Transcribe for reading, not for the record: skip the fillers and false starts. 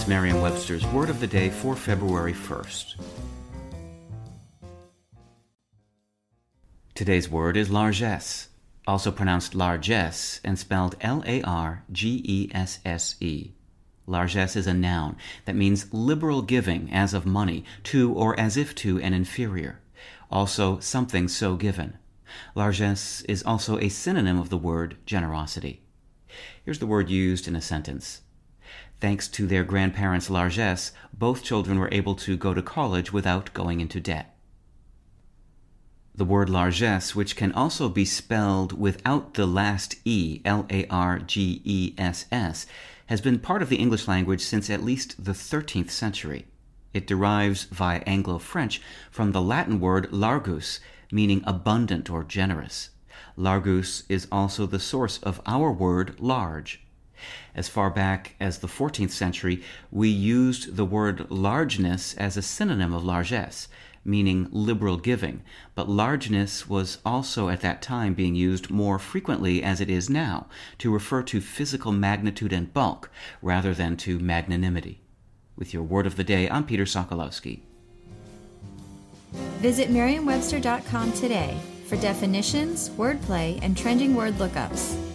It's Merriam-Webster's Word of the Day for February 1st. Today's word is largesse, also pronounced largesse and spelled L-A-R-G-E-S-S-E. Largesse is a noun that means liberal giving as of money to or as if to an inferior, also something so given. Largesse is also a synonym of the word generosity. Here's the word used in a sentence. Thanks to their grandparents' largesse, both children were able to go to college without going into debt. The word largesse, which can also be spelled without the last E, L-A-R-G-E-S-S, has been part of the English language since at least the 13th century. It derives via Anglo-French from the Latin word largus, meaning abundant or generous. Largus is also the source of our word large. As far back as the 14th century, we used the word largeness as a synonym of largesse, meaning liberal giving, but largeness was also at that time being used more frequently as it is now to refer to physical magnitude and bulk rather than to magnanimity. With your Word of the Day, I'm Peter Sokolowski. Visit merriam-webster.com today for definitions, wordplay, and trending word lookups.